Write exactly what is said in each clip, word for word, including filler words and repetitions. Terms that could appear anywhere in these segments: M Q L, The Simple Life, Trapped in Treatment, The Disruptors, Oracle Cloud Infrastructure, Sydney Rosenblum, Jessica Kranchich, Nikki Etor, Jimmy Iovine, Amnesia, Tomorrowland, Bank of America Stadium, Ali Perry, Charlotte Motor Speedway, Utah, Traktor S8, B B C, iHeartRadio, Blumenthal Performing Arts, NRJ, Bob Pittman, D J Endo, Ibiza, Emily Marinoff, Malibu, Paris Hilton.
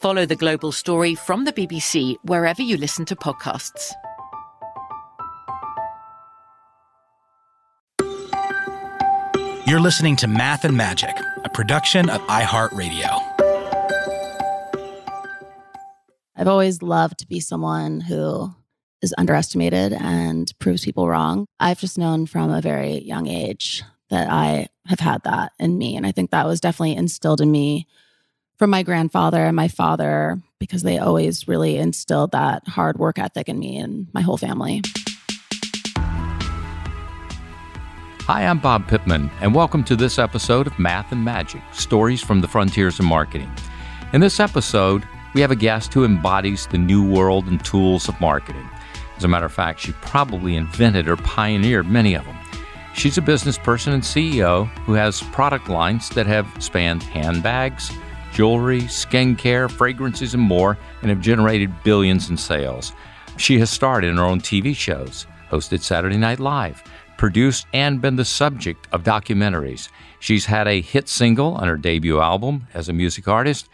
Follow The Global Story from the B B C wherever you listen to podcasts. You're listening to Math and Magic, a production of iHeartRadio. I've always loved to be someone who is underestimated and proves people wrong. I've just known from a very young age that I have had that in me. And I think that was definitely instilled in me from my grandfather and my father, because they always really instilled that hard work ethic in me and my whole family. Hi, I'm Bob Pittman, and welcome to this episode of Math and Magic, Stories from the Frontiers of Marketing. In this episode, we have a guest who embodies the new world and tools of marketing. As a matter of fact, she probably invented or pioneered many of them. She's a business person and C E O who has product lines that have spanned handbags, jewelry, skincare, fragrances, and more, and have generated billions in sales. She has starred in her own T V shows, hosted Saturday Night Live, produced and been the subject of documentaries. She's had a hit single on her debut album as a music artist,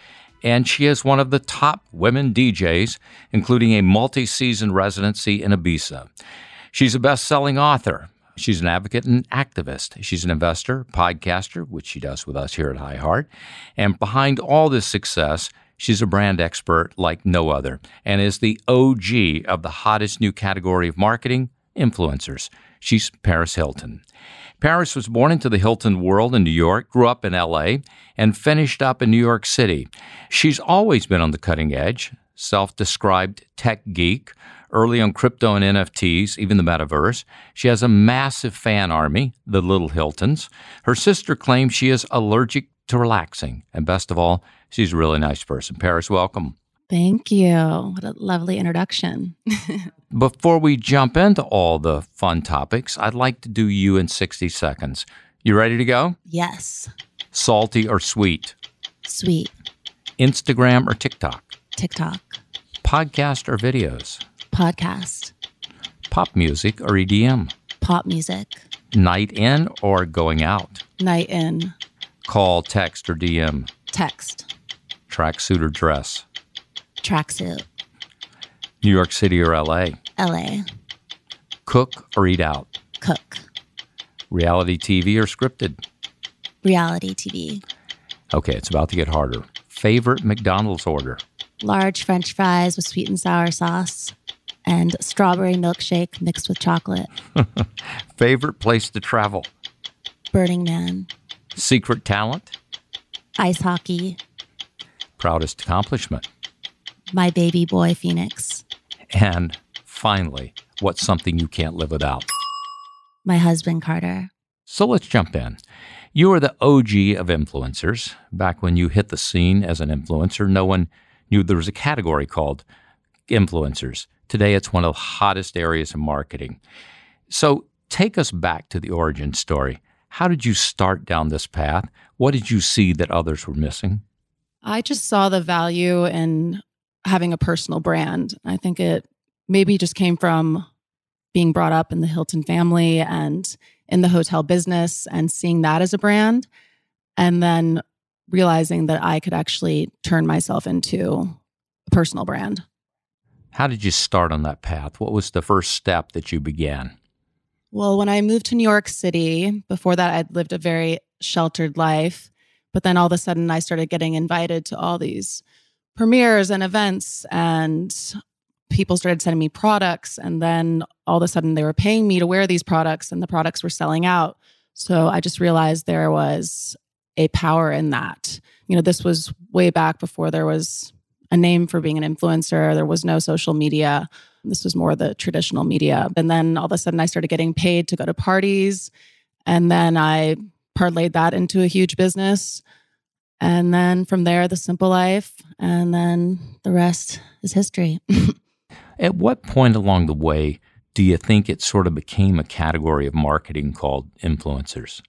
and she is one of the top women D Js, including a multi-season residency in Ibiza. She's a best-selling author. She's an advocate and activist. She's an investor, podcaster, which she does with us here at iHeart. And behind all this success, she's a brand expert like no other and is the O G of the hottest new category of marketing, influencers. She's Paris Hilton. Paris was born into the Hilton world in New York, grew up in L A, and finished up in New York City. She's always been on the cutting edge, self-described tech geek, early on crypto and N F Ts, even the metaverse. She has a massive fan army, the Little Hiltons. Her sister claims she is allergic to relaxing. And best of all, she's a really nice person. Paris, welcome. Thank you. What a lovely introduction. Before we jump into all the fun topics, I'd like to do you in sixty seconds. You ready to go? Yes. Salty or sweet? Sweet. Instagram or TikTok? TikTok. Podcast or videos? Podcast. Pop music or E D M? Pop music. Night in or going out? Night in. Call, text, or D M? Text. Tracksuit or dress? Tracksuit. New York City or L A? L A. Cook or eat out? Cook. Reality T V or scripted? Reality T V. Okay, it's about to get harder. Favorite McDonald's order? Large French fries with sweet and sour sauce. And strawberry milkshake mixed with chocolate. Favorite place to travel? Burning Man. Secret talent? Ice hockey. Proudest accomplishment? my baby boy, Phoenix. And finally, what's something you can't live without? My husband, Carter. So let's jump in. You are the O G of influencers. Back when you hit the scene as an influencer, no one knew there was a category called influencers. Today, it's one of the hottest areas in marketing. So take us back to the origin story. How did you start down this path? What did you see that others were missing? I just saw the value in having a personal brand. I think it maybe just came from being brought up in the Hilton family and in the hotel business and seeing that as a brand, and then realizing that I could actually turn myself into a personal brand. How did you start on that path? What was the first step that you began? Well, when I moved to New York City, before that, I'd lived a very sheltered life. But then all of a sudden, I started getting invited to all these premieres and events, and people started sending me products, and then all of a sudden they were paying me to wear these products, and the products were selling out. So I just realized there was a power in that. You know, this was way back before there was a name for being an influencer. There was no social media. This was more the traditional media. And then all of a sudden I started getting paid to go to parties, and then I parlayed that into a huge business. And then from there, The Simple Life, and then the rest is history. At what point along the way do you think it sort of became a category of marketing called influencers?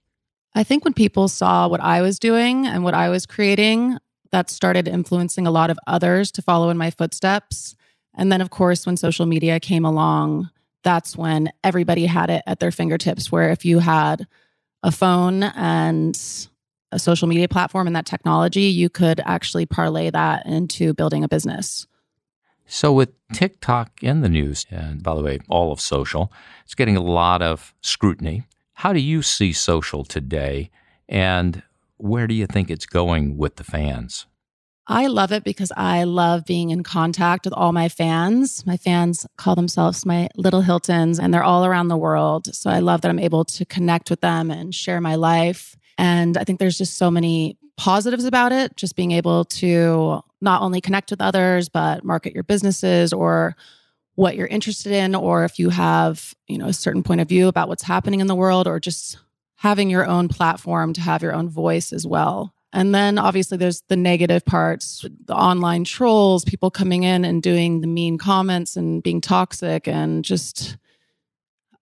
I think when people saw what I was doing and what I was creating, that started influencing a lot of others to follow in my footsteps. And then, of course, when social media came along, that's when everybody had it at their fingertips, where if you had a phone and a social media platform and that technology, you could actually parlay that into building a business. So with TikTok in the news, and by the way, all of social, it's getting a lot of scrutiny. How do you see social today, and where do you think it's going with the fans? I love it because I love being in contact with all my fans. My fans call themselves my little Hiltons, and they're all around the world. So I love that I'm able to connect with them and share my life. And I think there's just so many positives about it, just being able to not only connect with others, but market your businesses or what you're interested in, or if you have, you know, a certain point of view about what's happening in the world, or just having your own platform to have your own voice as well. And then obviously there's the negative parts, the online trolls, people coming in and doing the mean comments and being toxic, and just,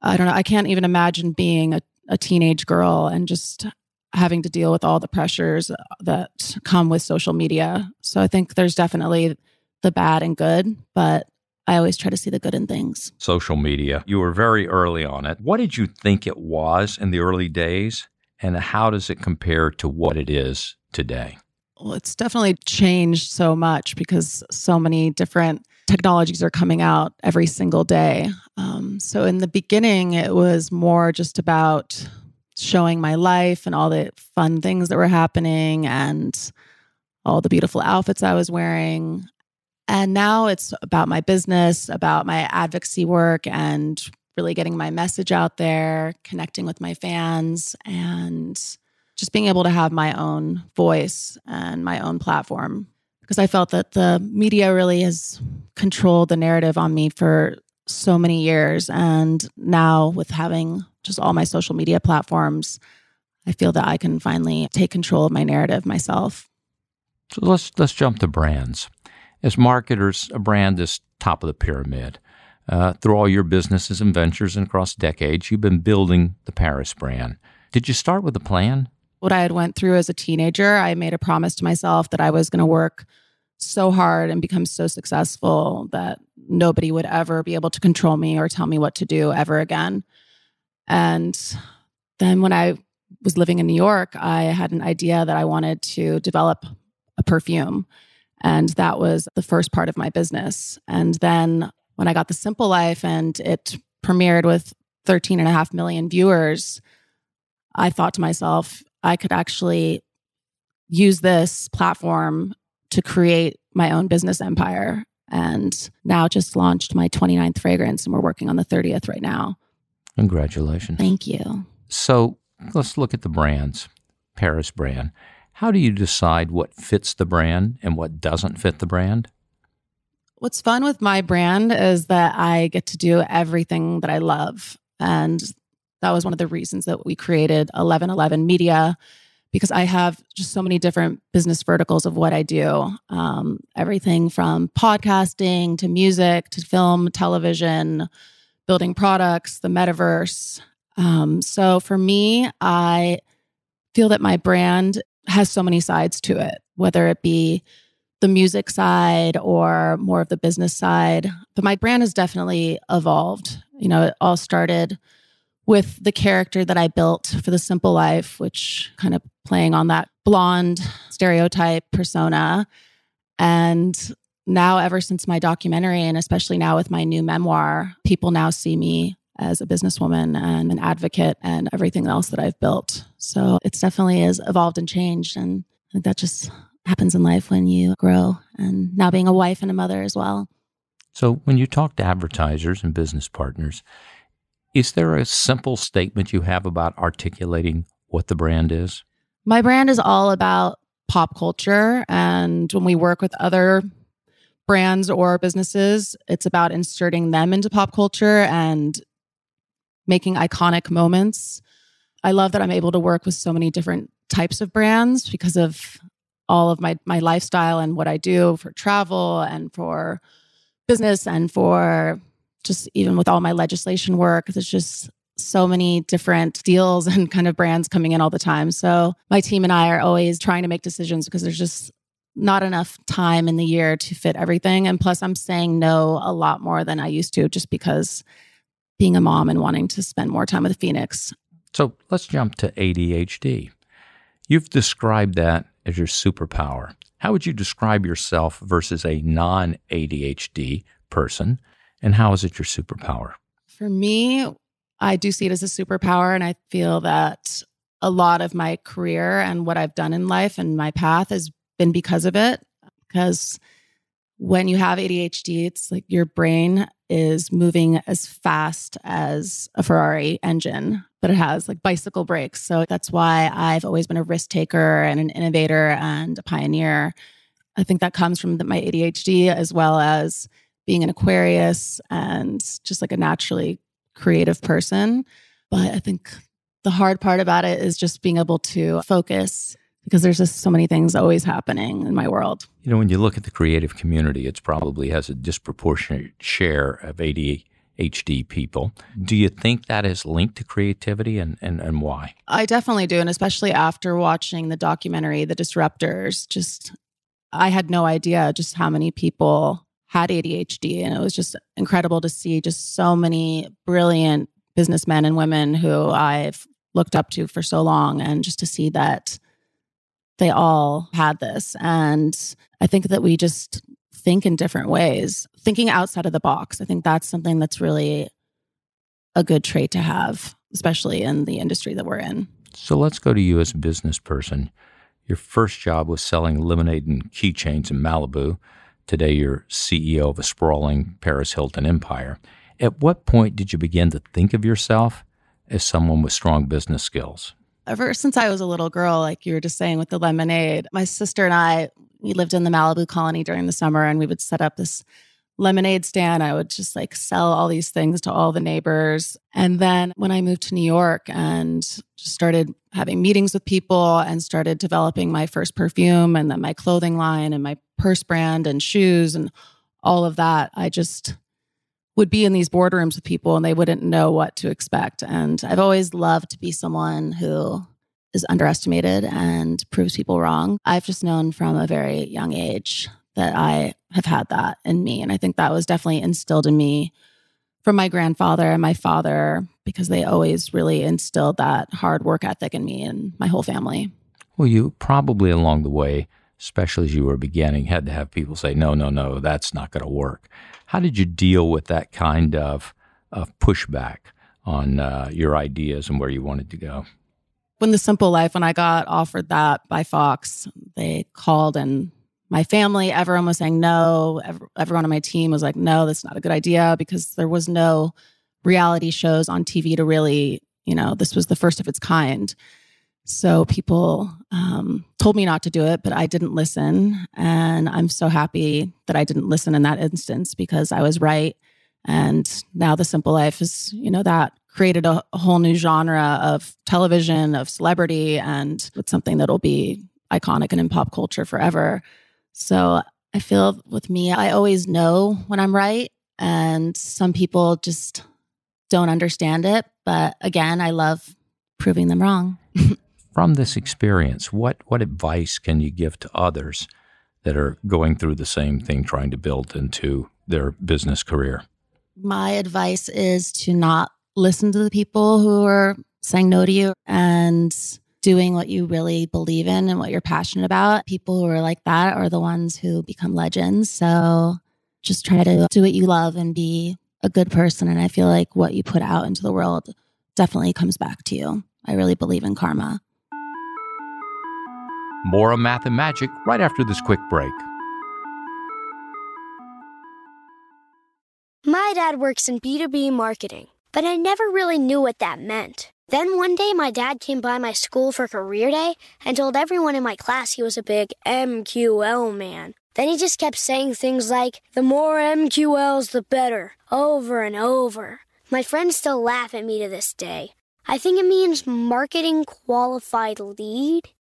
I don't know, I can't even imagine being a, a teenage girl and just having to deal with all the pressures that come with social media. So I think there's definitely the bad and good, but I always try to see the good in things. Social media, you were very early on it. What did you think it was in the early days, and how does it compare to what it is today? Well, it's definitely changed so much because so many different technologies are coming out every single day. Um, so in the beginning, it was more just about showing my life and all the fun things that were happening and all the beautiful outfits I was wearing. And now it's about my business, about my advocacy work, and really getting my message out there, connecting with my fans, and just being able to have my own voice and my own platform. Because I felt that the media really has controlled the narrative on me for so many years. And now with having just all my social media platforms, I feel that I can finally take control of my narrative myself. So let's let's jump to brands. As marketers, a brand is top of the pyramid. Uh, through all your businesses and ventures and across decades, you've been building the Paris brand. Did you start with a plan? What I had went through as a teenager, I made a promise to myself that I was going to work so hard and become so successful that nobody would ever be able to control me or tell me what to do ever again. And then when I was living in New York, I had an idea that I wanted to develop a perfume. And that was the first part of my business. And then when I got The Simple Life and it premiered with thirteen and a half million viewers, I thought to myself, I could actually use this platform to create my own business empire. And now just launched my twenty-ninth fragrance, and we're working on the thirtieth right now. Congratulations. Thank you. So let's look at the brands, Paris brand. How do you decide what fits the brand and what doesn't fit the brand? What's fun with my brand is that I get to do everything that I love. And that was one of the reasons that we created eleven eleven Media, because I have just so many different business verticals of what I do. Um, everything from podcasting to music to film, television, building products, the metaverse. Um, so for me, I feel that my brand has so many sides to it, whether it be the music side or more of the business side. But my brand has definitely evolved. You know, it all started with the character that I built for The Simple Life, which kind of playing on that blonde stereotype persona. And now, ever since my documentary, and especially now with my new memoir, people now see me as a businesswoman and an advocate and everything else that I've built. So it's definitely has evolved and changed. And I think that just happens in life when you grow, and now being a wife and a mother as well. So when you talk to advertisers and business partners, is there a simple statement you have about articulating what the brand is? My brand is all about pop culture. And when we work with other brands or businesses, it's about inserting them into pop culture and making iconic moments. I love that I'm able to work with so many different types of brands because of all of my, my lifestyle and what I do for travel and for business and for just even with all my legislation work. There's just so many different deals and kind of brands coming in all the time. So my team and I are always trying to make decisions because there's just not enough time in the year to fit everything. And plus I'm saying no a lot more than I used to just because being a mom and wanting to spend more time with Phoenix. So let's jump to A D H D. You've described that as your superpower. How would you describe yourself versus a non-A D H D person? And how is it your superpower? For me, I do see it as a superpower. And I feel that a lot of my career and what I've done in life and my path has been because of it. Because when you have A D H D, it's like your brain is moving as fast as a Ferrari engine, but it has like bicycle brakes. So that's why I've always been a risk taker and an innovator and a pioneer. I think that comes from the, my A D H D, as well as being an Aquarius and just like a naturally creative person. But I think the hard part about it is just being able to focus, because there's just so many things always happening in my world. You know, when you look at the creative community, it probably has a disproportionate share of A D H D people. Do you think that is linked to creativity, and, and, and why? I definitely do. And especially after watching the documentary, The Disruptors, just I had no idea just how many people had A D H D. And it was just incredible to see just so many brilliant businessmen and women who I've looked up to for so long, and just to see that they all had this. And I think that we just think in different ways, thinking outside of the box. I think that's something that's really a good trait to have, especially in the industry that we're in. So let's go to you as a business person. Your first job was selling lemonade and keychains in Malibu. Today, you're C E O of a sprawling Paris Hilton empire. At what point did you begin to think of yourself as someone with strong business skills? Ever since I was a little girl, like you were just saying with the lemonade, my sister and I, we lived in the Malibu colony during the summer, and we would set up this lemonade stand. I would just like sell all these things to all the neighbors. And then when I moved to New York and just started having meetings with people and started developing my first perfume and then my clothing line and my purse brand and shoes and all of that, I just would be in these boardrooms with people and they wouldn't know what to expect. And I've always loved to be someone who is underestimated and proves people wrong. I've just known from a very young age that I have had that in me. And I think that was definitely instilled in me from my grandfather and my father, because they always really instilled that hard work ethic in me and my whole family. Well, you probably along the way, especially as you were beginning, had to have people say, no, no, no, that's not going to work. How did you deal with that kind of, of pushback on uh, your ideas and where you wanted to go? When The Simple Life, when I got offered that by Fox, they called and my family, everyone was saying no. Every, everyone on my team was like, no, that's not a good idea, because there was no reality shows on T V to really, you know, this was the first of its kind. So people um, told me not to do it, but I didn't listen. And I'm so happy that I didn't listen in that instance, because I was right. And now The Simple Life is, you know, that created a, a whole new genre of television, of celebrity, and it's something that'll be iconic and in pop culture forever. So I feel with me, I always know when I'm right. And some people just don't understand it. But again, I love proving them wrong. From this experience, what, what advice can you give to others that are going through the same thing, trying to build into their business career? My advice is to not listen to the people who are saying no to you and doing what you really believe in and what you're passionate about. People who are like that are the ones who become legends. So just try to do what you love and be a good person. And I feel like what you put out into the world definitely comes back to you. I really believe in karma. More of Math and Magic right after this quick break. My dad works in B two B marketing, but I never really knew what that meant. Then one day, my dad came by my school for career day and told everyone in my class he was a big M Q L man. Then he just kept saying things like, the more M Q Ls, the better, over and over. My friends still laugh at me to this day. I think it means marketing qualified lead.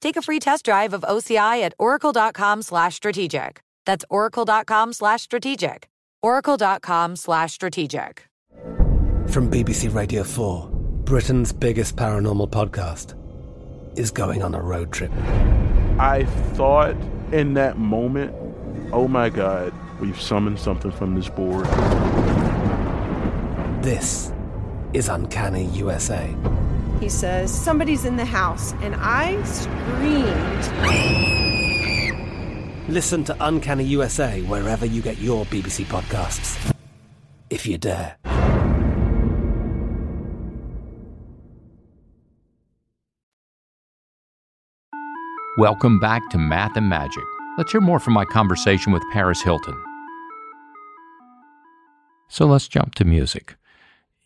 take a free test drive of O C I at oracle.com slash strategic. That's oracle.com slash strategic. oracle.com slash strategic. From B B C Radio four, Britain's biggest paranormal podcast is going on a road trip. I thought in that moment, oh my God, we've summoned something from this board. This is Uncanny U S A. He says, somebody's in the house, and I screamed. Listen to Uncanny U S A wherever you get your B B C podcasts, if you dare. Welcome back to Math and Magic. Let's hear more from my conversation with Paris Hilton. So let's jump to music.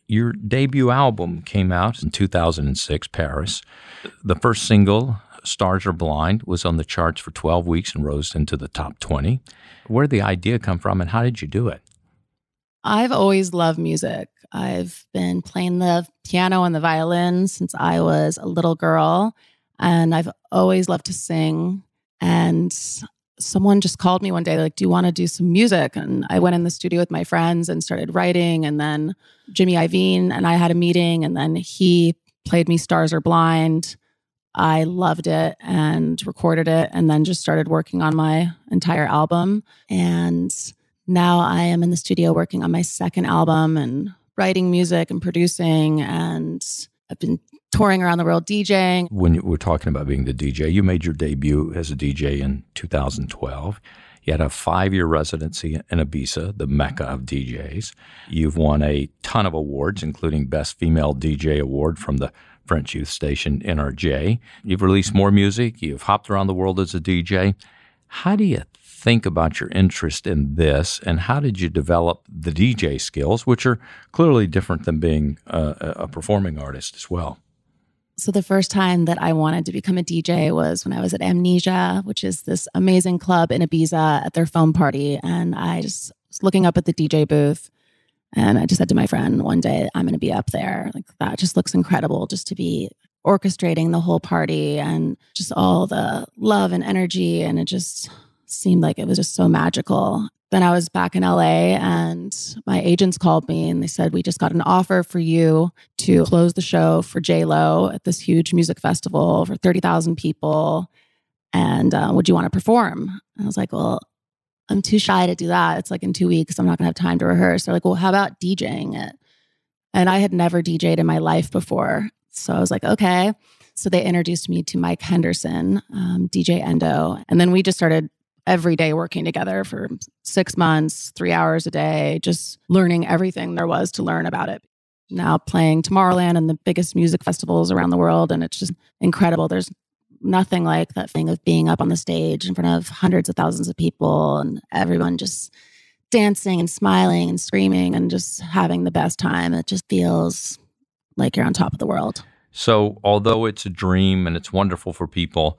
Your debut album came out in two thousand six, Paris. The first single, Stars Are Blind, was on the charts for twelve weeks and rose into the top twenty. Where did the idea come from and how did you do it? I've always loved music. I've been playing the piano and the violin since I was a little girl. And I've always loved to sing. And someone just called me one day, like, do you want to do some music? And I went in the studio with my friends and started writing. And then Jimmy Iovine and I had a meeting. And then he played me Stars Are Blind. I loved it and recorded it. And then just started working on my entire album. And now I am in the studio working on my second album and writing music and producing. And I've been touring around the world, DJing. When you were talking about being the D J, you made your debut as a D J in two thousand twelve. You had a five-year residency in Ibiza, the mecca of D Js. You've won a ton of awards, including Best Female D J Award from the French youth station N R J. You've released more music. You've hopped around the world as a D J. How do you think about your interest in this, and how did you develop the D J skills, which are clearly different than being a, a performing artist as well? So the first time that I wanted to become a D J was when I was at Amnesia, which is this amazing club in Ibiza, at their foam party. And I just was looking up at the D J booth, and I just said to my friend one day, I'm going to be up there. Like, that just looks incredible, just to be orchestrating the whole party and just all the love and energy. And it just seemed like it was just so magical. Then I was back in L A, and my agents called me and they said, we just got an offer for you to close the show for J-Lo at this huge music festival for thirty thousand people. And uh, would you want to perform? And I was like, well, I'm too shy to do that. It's like in two weeks, I'm not going to have time to rehearse. They're like, well, how about DJing it? And I had never D J'd in my life before. So I was like, okay. So they introduced me to Mike Henderson, um, D J Endo. And then we just started every day working together for six months, three hours a day, just learning everything there was to learn about it. Now playing Tomorrowland and the biggest music festivals around the world. And it's just incredible. There's nothing like that thing of being up on the stage in front of hundreds of thousands of people and everyone just dancing and smiling and screaming and just having the best time. It just feels like you're on top of the world. So although it's a dream and it's wonderful for people,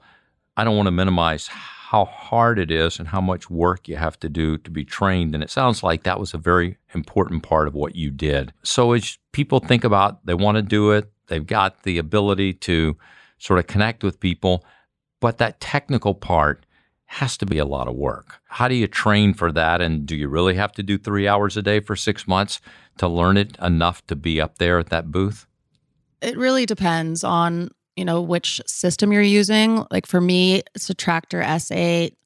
I don't want to minimize how hard it is and how much work you have to do to be trained. And it sounds like that was a very important part of what you did. So as people think about, they want to do it, they've got the ability to sort of connect with people, but that technical part has to be a lot of work. How do you train for that? And do you really have to do three hours a day for six months to learn it enough to be up there at that booth? It really depends on you know, which system you're using. Like for me, it's a Traktor S eight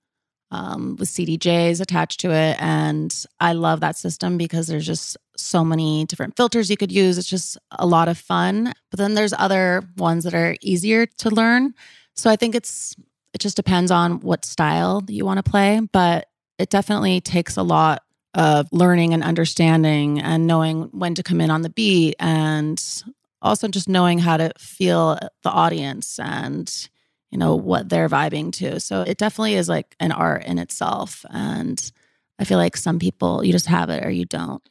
um, with C D Js attached to it. And I love that system because there's just so many different filters you could use. It's just a lot of fun. But then there's other ones that are easier to learn. So I think it's it just depends on what style that you want to play. But it definitely takes a lot of learning and understanding and knowing when to come in on the beat, and also just knowing how to feel the audience and, you know, what they're vibing to. So it definitely is like an art in itself. And I feel like some people, you just have it or you don't.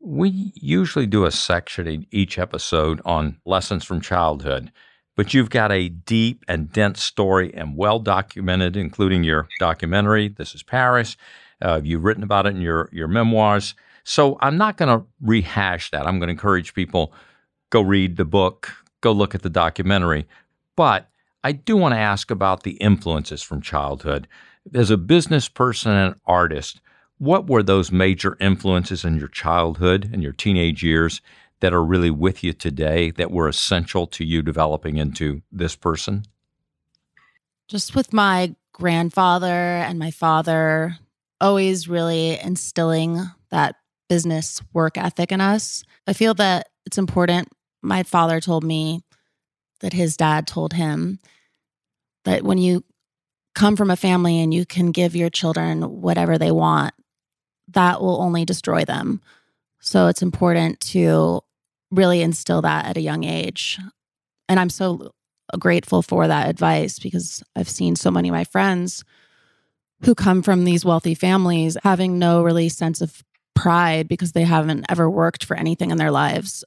We usually do a section in each episode on lessons from childhood, but you've got a deep and dense story and well-documented, including your documentary, This is Paris. Uh, you've written about it in your, your memoirs. So I'm not going to rehash that. I'm going to encourage people, go read the book, go look at the documentary. But I do want to ask about the influences from childhood. As a business person and an artist, what were those major influences in your childhood and your teenage years that are really with you today that were essential to you developing into this person? Just with my grandfather and my father, always really instilling that business work ethic in us. I feel that it's important. My father told me that his dad told him that when you come from a family and you can give your children whatever they want, that will only destroy them. So it's important to really instill that at a young age. And I'm so grateful for that advice, because I've seen so many of my friends who come from these wealthy families having no really sense of pride because they haven't ever worked for anything in their lives.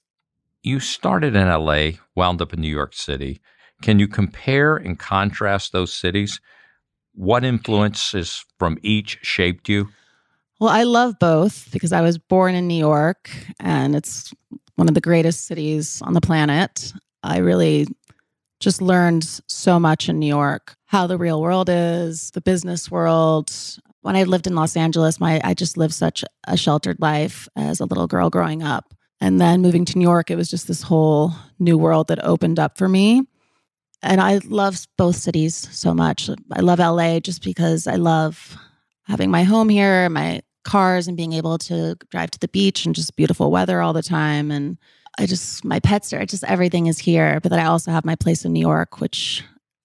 You started in L A, wound up in New York City. Can you compare and contrast those cities? What influences from each shaped you? Well, I love both because I was born in New York and it's one of the greatest cities on the planet. I really just learned so much in New York, how the real world is, the business world. When I lived in Los Angeles, my I just lived such a sheltered life as a little girl growing up. And then moving to New York, it was just this whole new world that opened up for me. And I love both cities so much. I love L A just because I love having my home here, my cars, and being able to drive to the beach and just beautiful weather all the time. And I just, my pets are, just everything is here. But then I also have my place in New York, which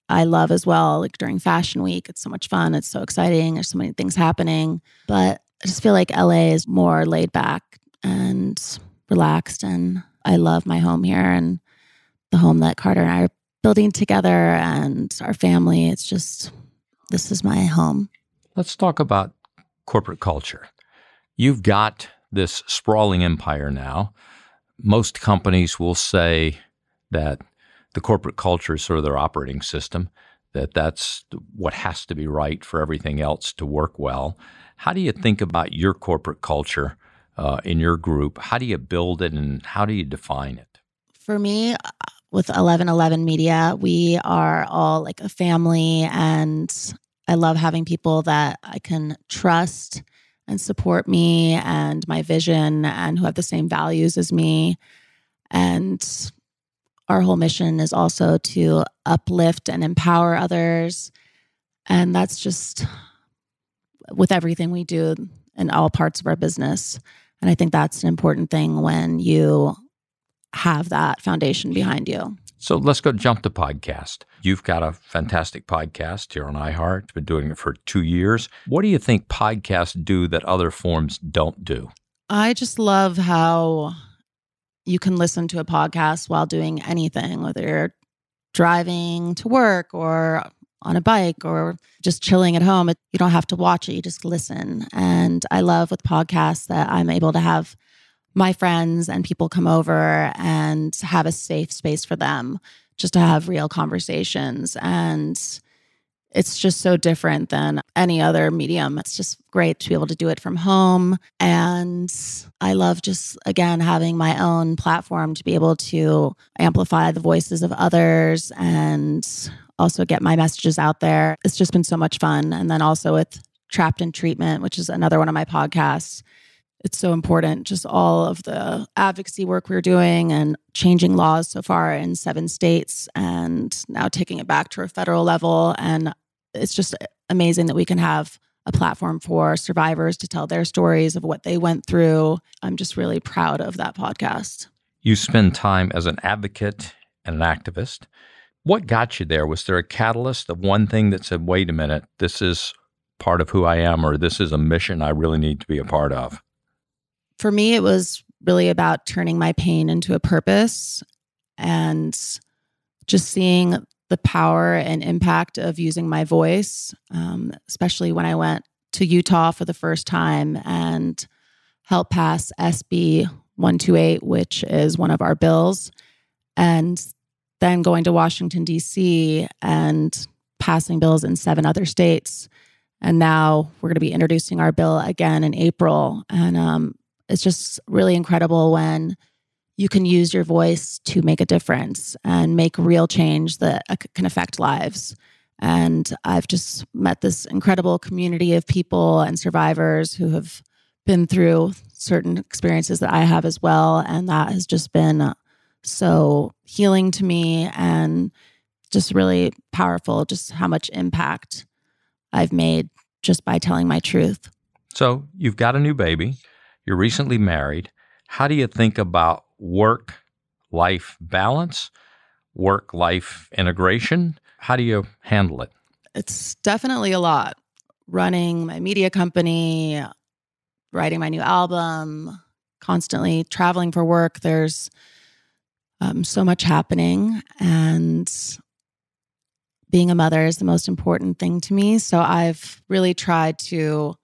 I love as well. Like during Fashion Week, it's so much fun. It's so exciting. There's so many things happening. But I just feel like L A is more laid back and relaxed, and I love my home here and the home that Carter and I are building together and our family. It's just, this is my home. let's talk about corporate culture. You've got this sprawling empire now. Most companies will say that the corporate culture is sort of their operating system, that that's what has to be right for everything else to work well. How do you think about your corporate culture uh, in your group? How do you build it and how do you define it? For me, with eleven eleven Media, we are all like a family, and I love having people that I can trust and support me and my vision and who have the same values as me. And our whole mission is also to uplift and empower others. And that's just with everything we do in all parts of our business. And I think that's an important thing when you have that foundation behind you. So let's go jump to podcast. You've got a fantastic podcast here on iHeart. Been doing it for two years. What do you think podcasts do that other forms don't do? I just love how you can listen to a podcast while doing anything, whether you're driving to work or on a bike or just chilling at home. You don't have to watch it. You just listen. And I love with podcasts that I'm able to have my friends and people come over and have a safe space for them just to have real conversations. And it's just so different than any other medium. It's just great to be able to do it from home. And I love just, again, having my own platform to be able to amplify the voices of others and also get my messages out there. It's just been so much fun. And then also with Trapped in Treatment, which is another one of my podcasts, it's so important, just all of the advocacy work we're doing and changing laws so far in seven states and now taking it back to a federal level. And it's just amazing that we can have a platform for survivors to tell their stories of what they went through. I'm just really proud of that podcast. You spend time as an advocate and an activist. What got you there? Was there a catalyst of one thing that said, wait a minute, this is part of who I am, or this is a mission I really need to be a part of? For me, it was really about turning my pain into a purpose and just seeing the power and impact of using my voice, um, especially when I went to Utah for the first time and helped pass S B one twenty-eight, which is one of our bills, and then going to Washington, D C and passing bills in seven other states. And now we're going to be introducing our bill again in April. And um it's just really incredible when you can use your voice to make a difference and make real change that can affect lives. And I've just met this incredible community of people and survivors who have been through certain experiences that I have as well. And that has just been so healing to me and just really powerful, just how much impact I've made just by telling my truth. So you've got a new baby. You're recently married. How do you think about work-life balance, work-life integration? How do you handle it? It's definitely a lot. Running my media company, writing my new album, constantly traveling for work. There's um, so much happening. And being a mother is the most important thing to me. So I've really tried to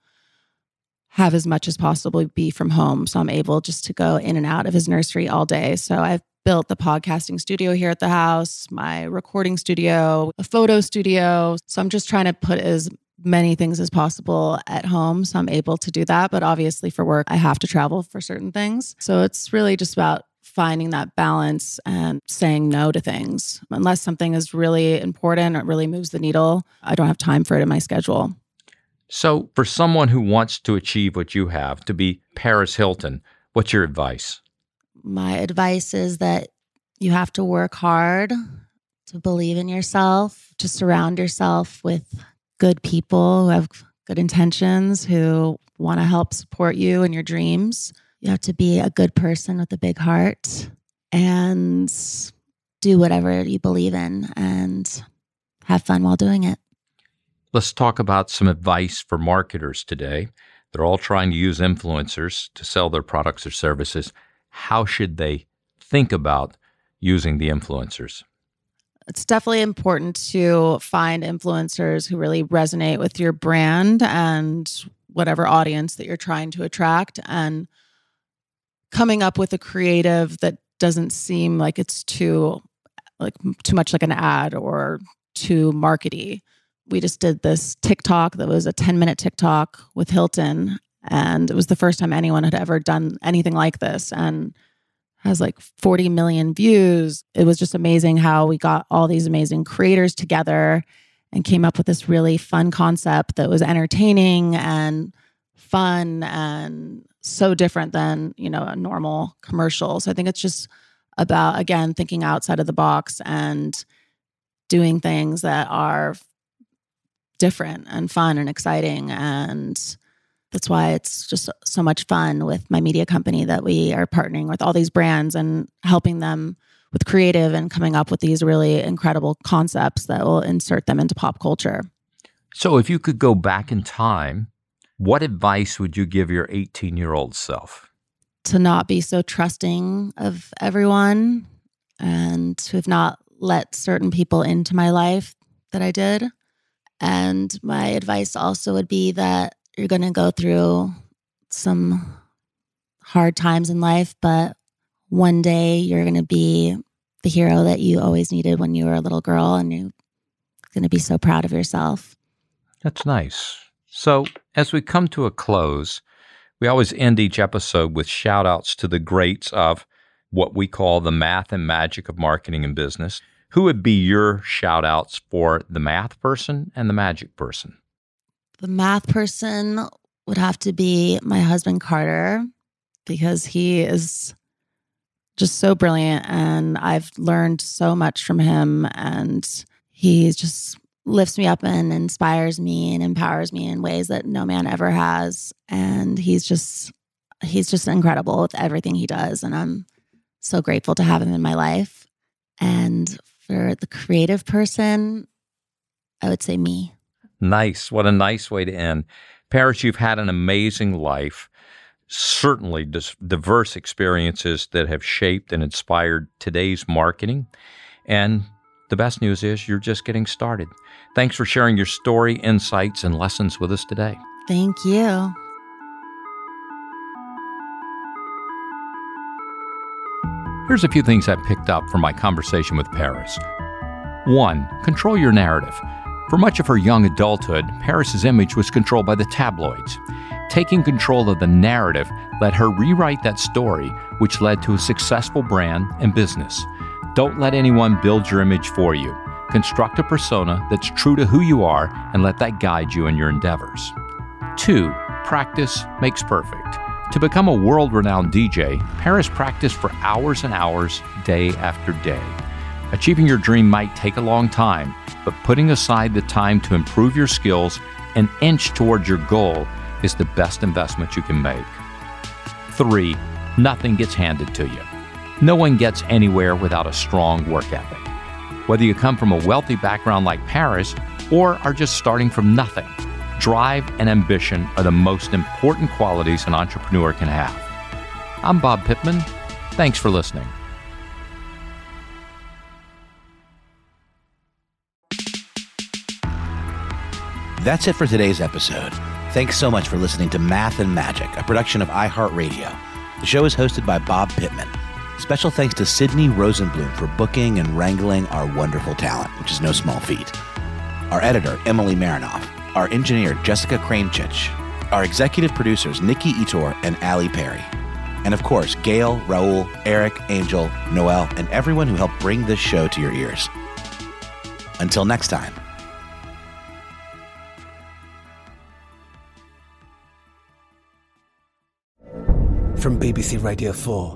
have as much as possible be from home. So I'm able just to go in and out of his nursery all day. So I've built the podcasting studio here at the house, my recording studio, a photo studio. So I'm just trying to put as many things as possible at home. So I'm able to do that. But obviously for work, I have to travel for certain things. So it's really just about finding that balance and saying no to things. Unless something is really important or really moves the needle, I don't have time for it in my schedule. So for someone who wants to achieve what you have, to be Paris Hilton, what's your advice? My advice is that you have to work hard, to believe in yourself, to surround yourself with good people who have good intentions, who want to help support you in your dreams. You have to be a good person with a big heart and do whatever you believe in and have fun while doing it. Let's talk about some advice for marketers today. They're all trying to use influencers to sell their products or services. How should they think about using the influencers? it's definitely important to find influencers who really resonate with your brand and whatever audience that you're trying to attract, and coming up with a creative that doesn't seem like it's too like too much like an ad or too markety. We just did this TikTok that was a ten minute TikTok with Hilton, and it was the first time anyone had ever done anything like this, and has like forty million views. It was just amazing how we got all these amazing creators together and came up with this really fun concept that was entertaining and fun and so different than, you know, a normal commercial. So I think it's just about, again, thinking outside of the box and doing things that are different and fun and exciting. And that's why it's just so much fun with my media company that we are partnering with all these brands and helping them with creative and coming up with these really incredible concepts that will insert them into pop culture. So if you could go back in time, what advice would you give your eighteen-year-old self? To not be so trusting of everyone and to have not let certain people into my life that I did. And my advice also would be that you're going to go through some hard times in life, but one day you're going to be the hero that you always needed when you were a little girl, and you're going to be so proud of yourself. That's nice. So as we come to a close, we always end each episode with shout outs to the greats of what we call the math and magic of marketing and business. Who would be your shout outs for the math person and the magic person? The math person would have to be my husband, Carter, because he is just so brilliant, and I've learned so much from him, and he just lifts me up and inspires me and empowers me in ways that no man ever has. And he's just, he's just incredible with everything he does. And I'm so grateful to have him in my life. And for the creative person, I would say me. Nice. What a nice way to end. Paris, you've had an amazing life, certainly dis- diverse experiences that have shaped and inspired today's marketing. And the best news is you're just getting started. Thanks for sharing your story, insights, and lessons with us today. Thank you. Here's a few things I picked up from my conversation with Paris. One, control your narrative. For much of her young adulthood, Paris's image was controlled by the tabloids. Taking control of the narrative let her rewrite that story, which led to a successful brand and business. Don't let anyone build your image for you. Construct a persona that's true to who you are and let that guide you in your endeavors. Two, practice makes perfect. To become a world-renowned D J, Paris practiced for hours and hours, day after day. Achieving your dream might take a long time, but putting aside the time to improve your skills and inch towards your goal is the best investment you can make. Three, nothing gets handed to you. No one gets anywhere without a strong work ethic. Whether you come from a wealthy background like Paris or are just starting from nothing, drive and ambition are the most important qualities an entrepreneur can have. I'm Bob Pittman. Thanks for listening. That's it for today's episode. Thanks so much for listening to Math and Magic, a production of iHeartRadio. The show is hosted by Bob Pittman. Special thanks to Sydney Rosenblum for booking and wrangling our wonderful talent, which is no small feat. Our editor, Emily Marinoff. Our engineer, Jessica Kranchich. Our executive producers, Nikki Etor and Ali Perry. And of course, Gail, Raul, Eric, Angel, Noel, and everyone who helped bring this show to your ears. Until next time. From B B C Radio four,